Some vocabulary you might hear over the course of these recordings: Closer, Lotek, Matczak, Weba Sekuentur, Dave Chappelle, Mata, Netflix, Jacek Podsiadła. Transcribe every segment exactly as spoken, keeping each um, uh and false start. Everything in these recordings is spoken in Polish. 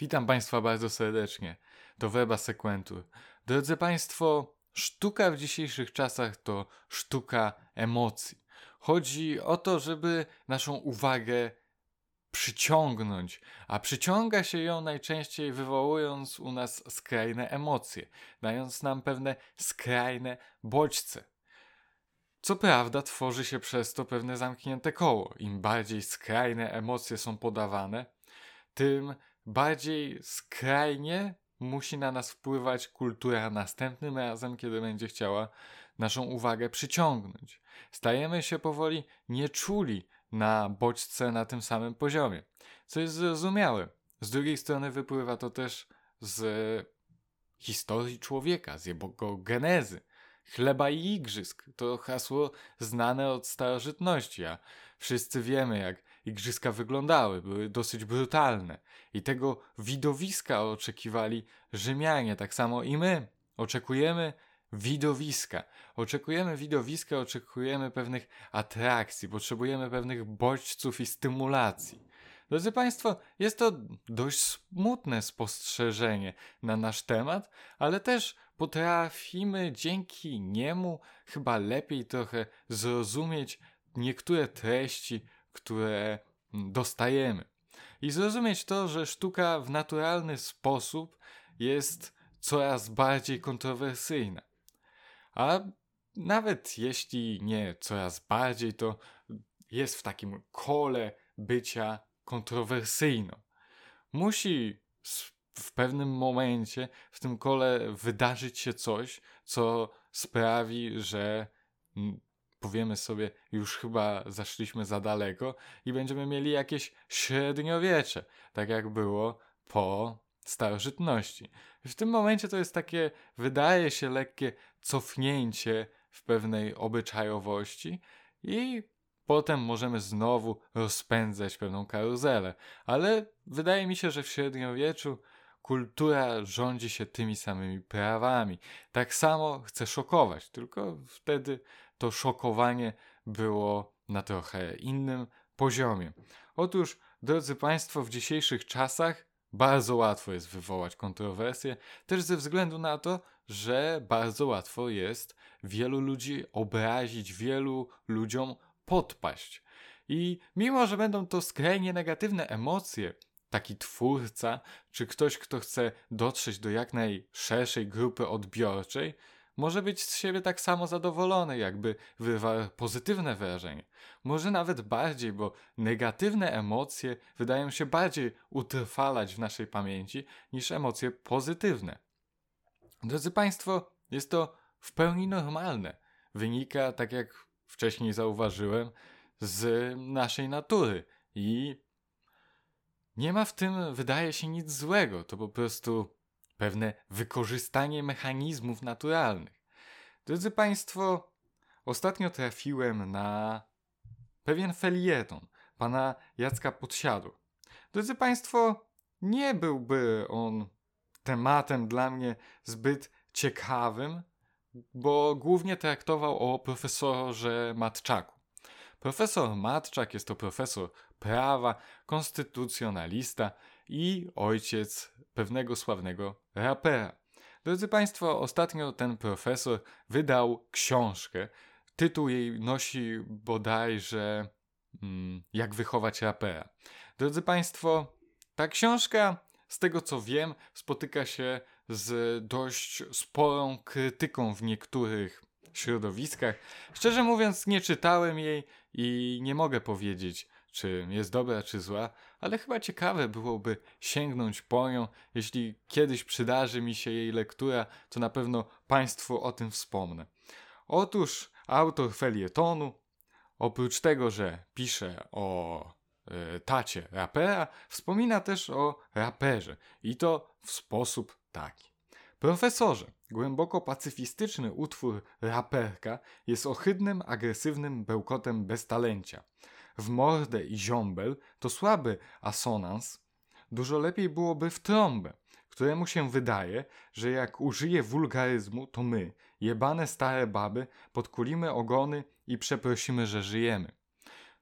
Witam Państwa bardzo serdecznie. To Weba Sekuentur. Drodzy Państwo, sztuka w dzisiejszych czasach to sztuka emocji. Chodzi o to, żeby naszą uwagę przyciągnąć, a przyciąga się ją najczęściej wywołując u nas skrajne emocje, dając nam pewne skrajne bodźce. Co prawda tworzy się przez to pewne zamknięte koło. Im bardziej skrajne emocje są podawane, tym bardziej skrajnie musi na nas wpływać kultura następnym razem, kiedy będzie chciała naszą uwagę przyciągnąć. Stajemy się powoli nieczuli na bodźce na tym samym poziomie, co jest zrozumiałe. Z drugiej strony wypływa to też z historii człowieka, z jego genezy. Chleba i igrzysk to hasło znane od starożytności, a wszyscy wiemy, jak igrzyska wyglądały, były dosyć brutalne i tego widowiska oczekiwali Rzymianie, tak samo i my. Oczekujemy widowiska, oczekujemy widowiska, oczekujemy pewnych atrakcji, potrzebujemy pewnych bodźców i stymulacji. Drodzy Państwo, jest to dość smutne spostrzeżenie na nasz temat, ale też potrafimy dzięki niemu chyba lepiej trochę zrozumieć niektóre treści, które dostajemy. I zrozumieć to, że sztuka w naturalny sposób jest coraz bardziej kontrowersyjna. A nawet jeśli nie coraz bardziej, to jest w takim kole bycia kontrowersyjną. Musi w pewnym momencie w tym kole wydarzyć się coś, co sprawi, że powiemy sobie, już chyba zaszliśmy za daleko i będziemy mieli jakieś średniowiecze, tak jak było po starożytności. W tym momencie to jest takie, wydaje się, lekkie cofnięcie w pewnej obyczajowości i potem możemy znowu rozpędzać pewną karuzelę. Ale wydaje mi się, że w średniowieczu kultura rządzi się tymi samymi prawami. Tak samo chce szokować, tylko wtedy to szokowanie było na trochę innym poziomie. Otóż, drodzy Państwo, w dzisiejszych czasach bardzo łatwo jest wywołać kontrowersje, też ze względu na to, że bardzo łatwo jest wielu ludzi obrazić, wielu ludziom podpaść. I mimo, że będą to skrajnie negatywne emocje, taki twórca, czy ktoś, kto chce dotrzeć do jak najszerszej grupy odbiorczej, może być z siebie tak samo zadowolony, jakby wywarł pozytywne wrażenie. Może nawet bardziej, bo negatywne emocje wydają się bardziej utrwalać w naszej pamięci niż emocje pozytywne. Drodzy Państwo, jest to w pełni normalne. Wynika, tak jak wcześniej zauważyłem, z naszej natury i nie ma w tym, wydaje się, nic złego. To po prostu pewne wykorzystanie mechanizmów naturalnych. Drodzy Państwo, ostatnio trafiłem na pewien felieton pana Jacka Podsiadła. Drodzy Państwo, nie byłby on tematem dla mnie zbyt ciekawym, bo głównie traktował o profesorze Matczaku. Profesor Matczak jest to profesor prawa, konstytucjonalista i ojciec pewnego sławnego rapera. Drodzy Państwo, ostatnio ten profesor wydał książkę. Tytuł jej nosi bodajże mm, Jak wychować rapera. Drodzy Państwo, ta książka, z tego co wiem, spotyka się z dość sporą krytyką w niektórych środowiskach. Szczerze mówiąc, nie czytałem jej i nie mogę powiedzieć, czy jest dobra, czy zła, ale chyba ciekawe byłoby sięgnąć po nią. Jeśli kiedyś przydarzy mi się jej lektura, to na pewno Państwu o tym wspomnę. Otóż autor felietonu, oprócz tego, że pisze o y, tacie rapera, wspomina też o raperze i to w sposób taki. Profesorze, głęboko pacyfistyczny utwór Raperka jest ohydnym, agresywnym bełkotem bez talencia. W mordę i ziombel to słaby asonans, dużo lepiej byłoby w trąbę, któremu się wydaje, że jak użyje wulgaryzmu, to my, jebane stare baby, podkulimy ogony i przeprosimy, że żyjemy.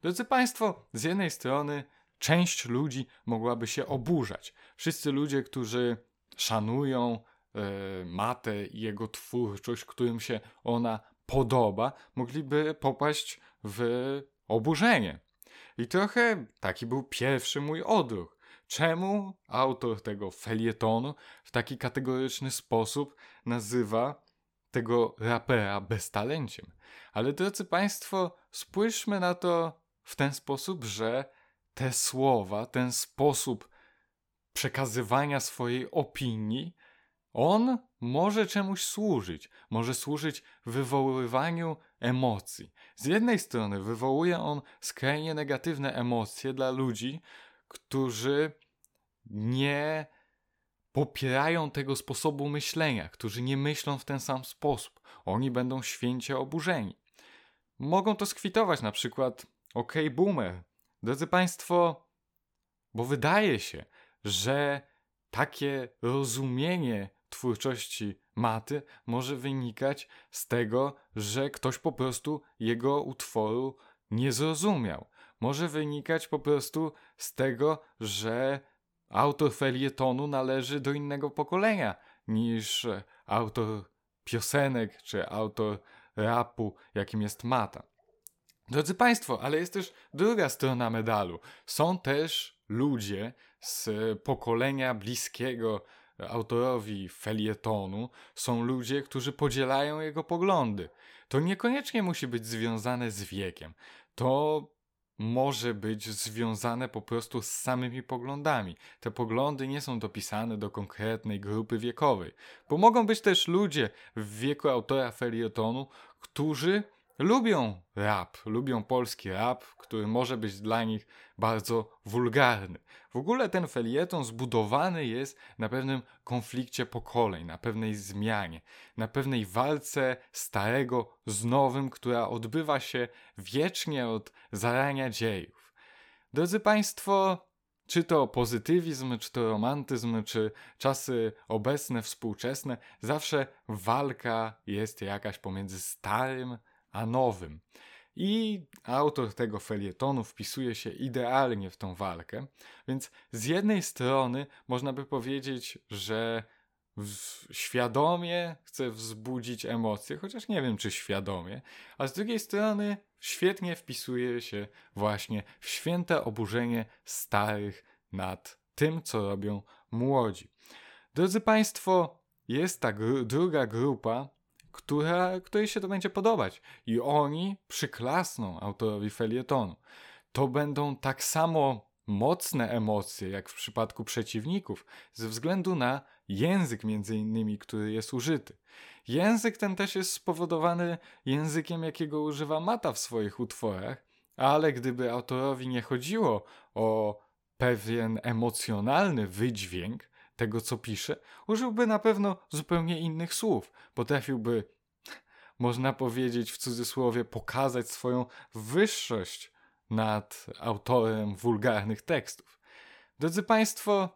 Drodzy Państwo, z jednej strony część ludzi mogłaby się oburzać. Wszyscy ludzie, którzy szanują yy, Matę i jego twórczość, którym się ona podoba, mogliby popaść w oburzenie. I trochę taki był pierwszy mój odruch. Czemu autor tego felietonu w taki kategoryczny sposób nazywa tego rapera beztalenciem? Ale drodzy Państwo, spójrzmy na to w ten sposób, że te słowa, ten sposób przekazywania swojej opinii, on może czemuś służyć. Może służyć wywoływaniu emocji. Z jednej strony wywołuje on skrajnie negatywne emocje dla ludzi, którzy nie popierają tego sposobu myślenia, którzy nie myślą w ten sam sposób. Oni będą święcie oburzeni. Mogą to skwitować na przykład OK Boomer. Drodzy Państwo, bo wydaje się, że takie rozumienie twórczości Maty może wynikać z tego, że ktoś po prostu jego utworu nie zrozumiał. Może wynikać po prostu z tego, że autor felietonu należy do innego pokolenia niż autor piosenek czy autor rapu, jakim jest Mata. Drodzy Państwo, ale jest też druga strona medalu. Są też ludzie z pokolenia bliskiego autorowi felietonu, są ludzie, którzy podzielają jego poglądy. To niekoniecznie musi być związane z wiekiem. To może być związane po prostu z samymi poglądami. Te poglądy nie są dopisane do konkretnej grupy wiekowej. Bo mogą być też ludzie w wieku autora felietonu, którzy lubią rap, lubią polski rap, który może być dla nich bardzo wulgarny. W ogóle ten felieton zbudowany jest na pewnym konflikcie pokoleń, na pewnej zmianie, na pewnej walce starego z nowym, która odbywa się wiecznie od zarania dziejów. Drodzy Państwo, czy to pozytywizm, czy to romantyzm, czy czasy obecne, współczesne, zawsze walka jest jakaś pomiędzy starym a nowym. I autor tego felietonu wpisuje się idealnie w tą walkę, więc z jednej strony można by powiedzieć, że świadomie chce wzbudzić emocje, chociaż nie wiem, czy świadomie, a z drugiej strony świetnie wpisuje się właśnie w święte oburzenie starych nad tym, co robią młodzi. Drodzy Państwo, jest ta gru- druga grupa, Która, której się to będzie podobać. I oni przyklasną autorowi felietonu. To będą tak samo mocne emocje, jak w przypadku przeciwników, ze względu na język między innymi, który jest użyty. Język ten też jest spowodowany językiem, jakiego używa Mata w swoich utworach, ale gdyby autorowi nie chodziło o pewien emocjonalny wydźwięk tego, co pisze, użyłby na pewno zupełnie innych słów. Potrafiłby, można powiedzieć w cudzysłowie, pokazać swoją wyższość nad autorem wulgarnych tekstów. Drodzy Państwo,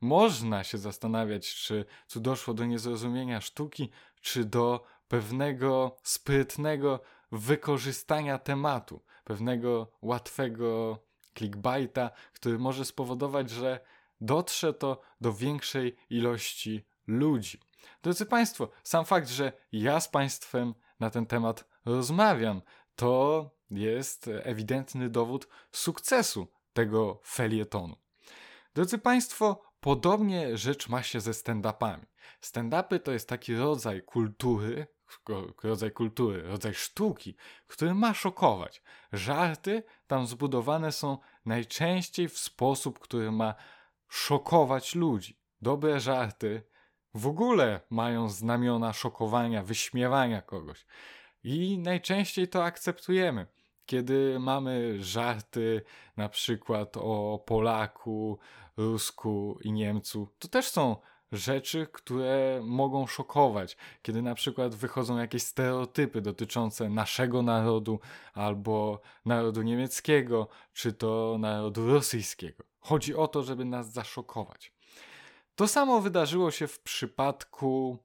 można się zastanawiać, czy tu doszło do niezrozumienia sztuki, czy do pewnego sprytnego wykorzystania tematu, pewnego łatwego clickbaita, który może spowodować, że dotrze to do większej ilości ludzi. Drodzy Państwo, sam fakt, że ja z Państwem na ten temat rozmawiam, to jest ewidentny dowód sukcesu tego felietonu. Drodzy Państwo, podobnie rzecz ma się ze stand-upami. Stand-upy to jest taki rodzaj kultury, rodzaj kultury, rodzaj sztuki, który ma szokować. Żarty tam zbudowane są najczęściej w sposób, który ma szokować ludzi. Dobre żarty w ogóle mają znamiona szokowania, wyśmiewania kogoś. I najczęściej to akceptujemy. Kiedy mamy żarty na przykład o Polaku, Rusku i Niemcu, to też są rzeczy, które mogą szokować. Kiedy na przykład wychodzą jakieś stereotypy dotyczące naszego narodu albo narodu niemieckiego, czy to narodu rosyjskiego. Chodzi o to, żeby nas zaszokować. To samo wydarzyło się w przypadku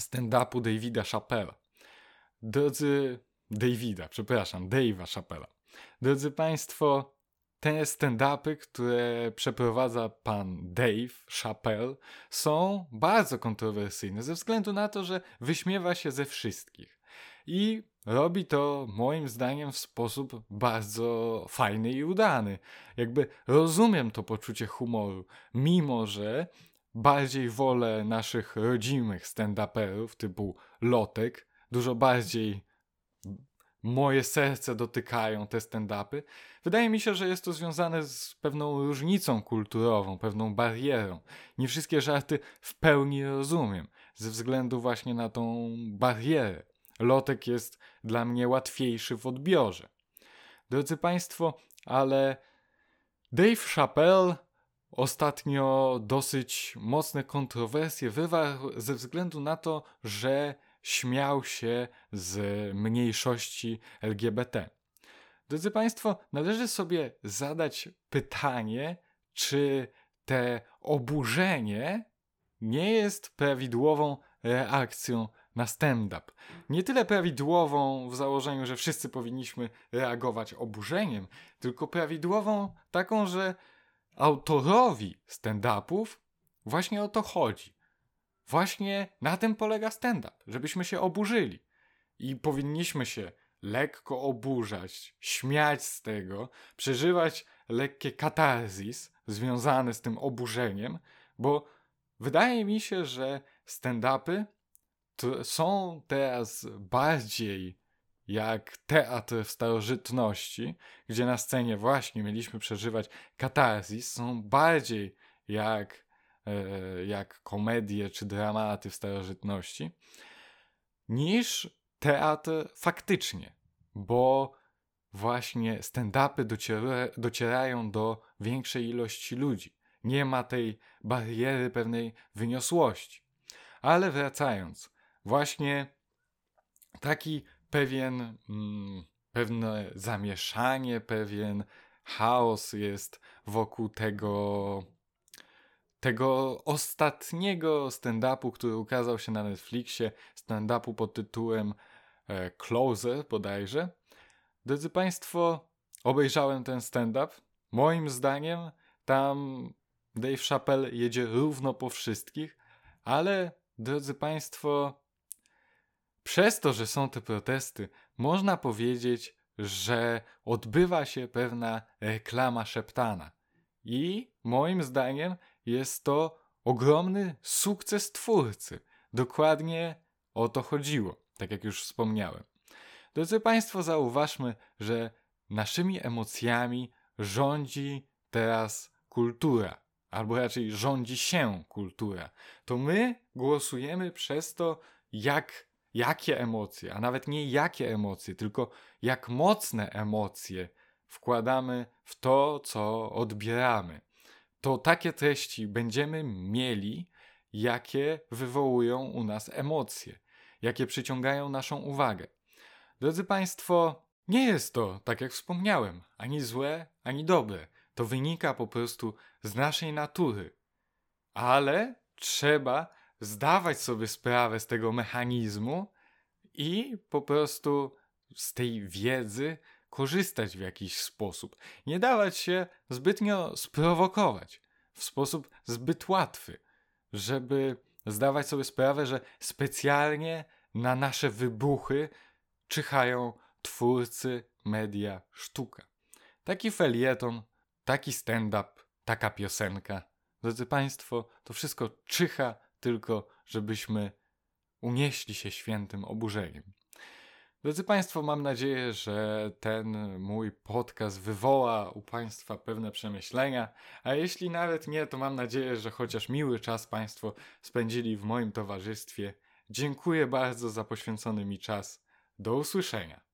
stand-upu Davida Chappella. Drodzy... Davida, przepraszam, Dave'a Chappella. Drodzy Państwo, te stand-upy, które przeprowadza pan Dave Chappelle, są bardzo kontrowersyjne ze względu na to, że wyśmiewa się ze wszystkich. I robi to moim zdaniem w sposób bardzo fajny i udany. Jakby rozumiem to poczucie humoru, mimo że bardziej wolę naszych rodzimych stand-uperów typu Lotek, dużo bardziej moje serce dotykają te stand-upy. Wydaje mi się, że jest to związane z pewną różnicą kulturową, pewną barierą. Nie wszystkie żarty w pełni rozumiem, ze względu właśnie na tą barierę. Lotek jest dla mnie łatwiejszy w odbiorze. Drodzy Państwo, ale Dave Chappelle ostatnio dosyć mocne kontrowersje wywarł ze względu na to, że śmiał się z mniejszości L G B T. Drodzy Państwo, należy sobie zadać pytanie, czy te oburzenie nie jest prawidłową reakcją na stand-up. Nie tyle prawidłową w założeniu, że wszyscy powinniśmy reagować oburzeniem, tylko prawidłową taką, że autorowi stand-upów właśnie o to chodzi. Właśnie na tym polega stand-up, żebyśmy się oburzyli. I powinniśmy się lekko oburzać, śmiać z tego, przeżywać lekkie katarzis związane z tym oburzeniem, bo wydaje mi się, że stand-upy są teraz bardziej jak teatr w starożytności, gdzie na scenie właśnie mieliśmy przeżywać katarzis, są bardziej jak, e, jak komedie czy dramaty w starożytności, niż teatr faktycznie, bo właśnie stand-upy dociera, docierają do większej ilości ludzi. Nie ma tej bariery pewnej wyniosłości. Ale wracając, właśnie taki pewien, mm, pewne zamieszanie, pewien chaos jest wokół tego, tego ostatniego stand-upu, który ukazał się na Netflixie, stand-upu pod tytułem e, Closer bodajże. Drodzy Państwo, obejrzałem ten stand-up. Moim zdaniem tam Dave Chappelle jedzie równo po wszystkich, ale drodzy Państwo, przez to, że są te protesty, można powiedzieć, że odbywa się pewna reklama szeptana. I moim zdaniem jest to ogromny sukces twórcy. Dokładnie o to chodziło, tak jak już wspomniałem. Drodzy Państwo, zauważmy, że naszymi emocjami rządzi teraz kultura, albo raczej rządzi się kultura. To my głosujemy przez to, jak jakie emocje, a nawet nie jakie emocje, tylko jak mocne emocje wkładamy w to, co odbieramy. To takie treści będziemy mieli, jakie wywołują u nas emocje, jakie przyciągają naszą uwagę. Drodzy Państwo, nie jest to, tak jak wspomniałem, ani złe, ani dobre. To wynika po prostu z naszej natury. Ale trzeba zdawać sobie sprawę z tego mechanizmu i po prostu z tej wiedzy korzystać w jakiś sposób. Nie dawać się zbytnio sprowokować w sposób zbyt łatwy, żeby zdawać sobie sprawę, że specjalnie na nasze wybuchy czyhają twórcy, media, sztuka. Taki felieton, taki stand-up, taka piosenka. Drodzy Państwo, to wszystko czyha tylko żebyśmy unieśli się świętym oburzeniem. Drodzy Państwo, mam nadzieję, że ten mój podcast wywoła u Państwa pewne przemyślenia, a jeśli nawet nie, to mam nadzieję, że chociaż miły czas Państwo spędzili w moim towarzystwie. Dziękuję bardzo za poświęcony mi czas. Do usłyszenia.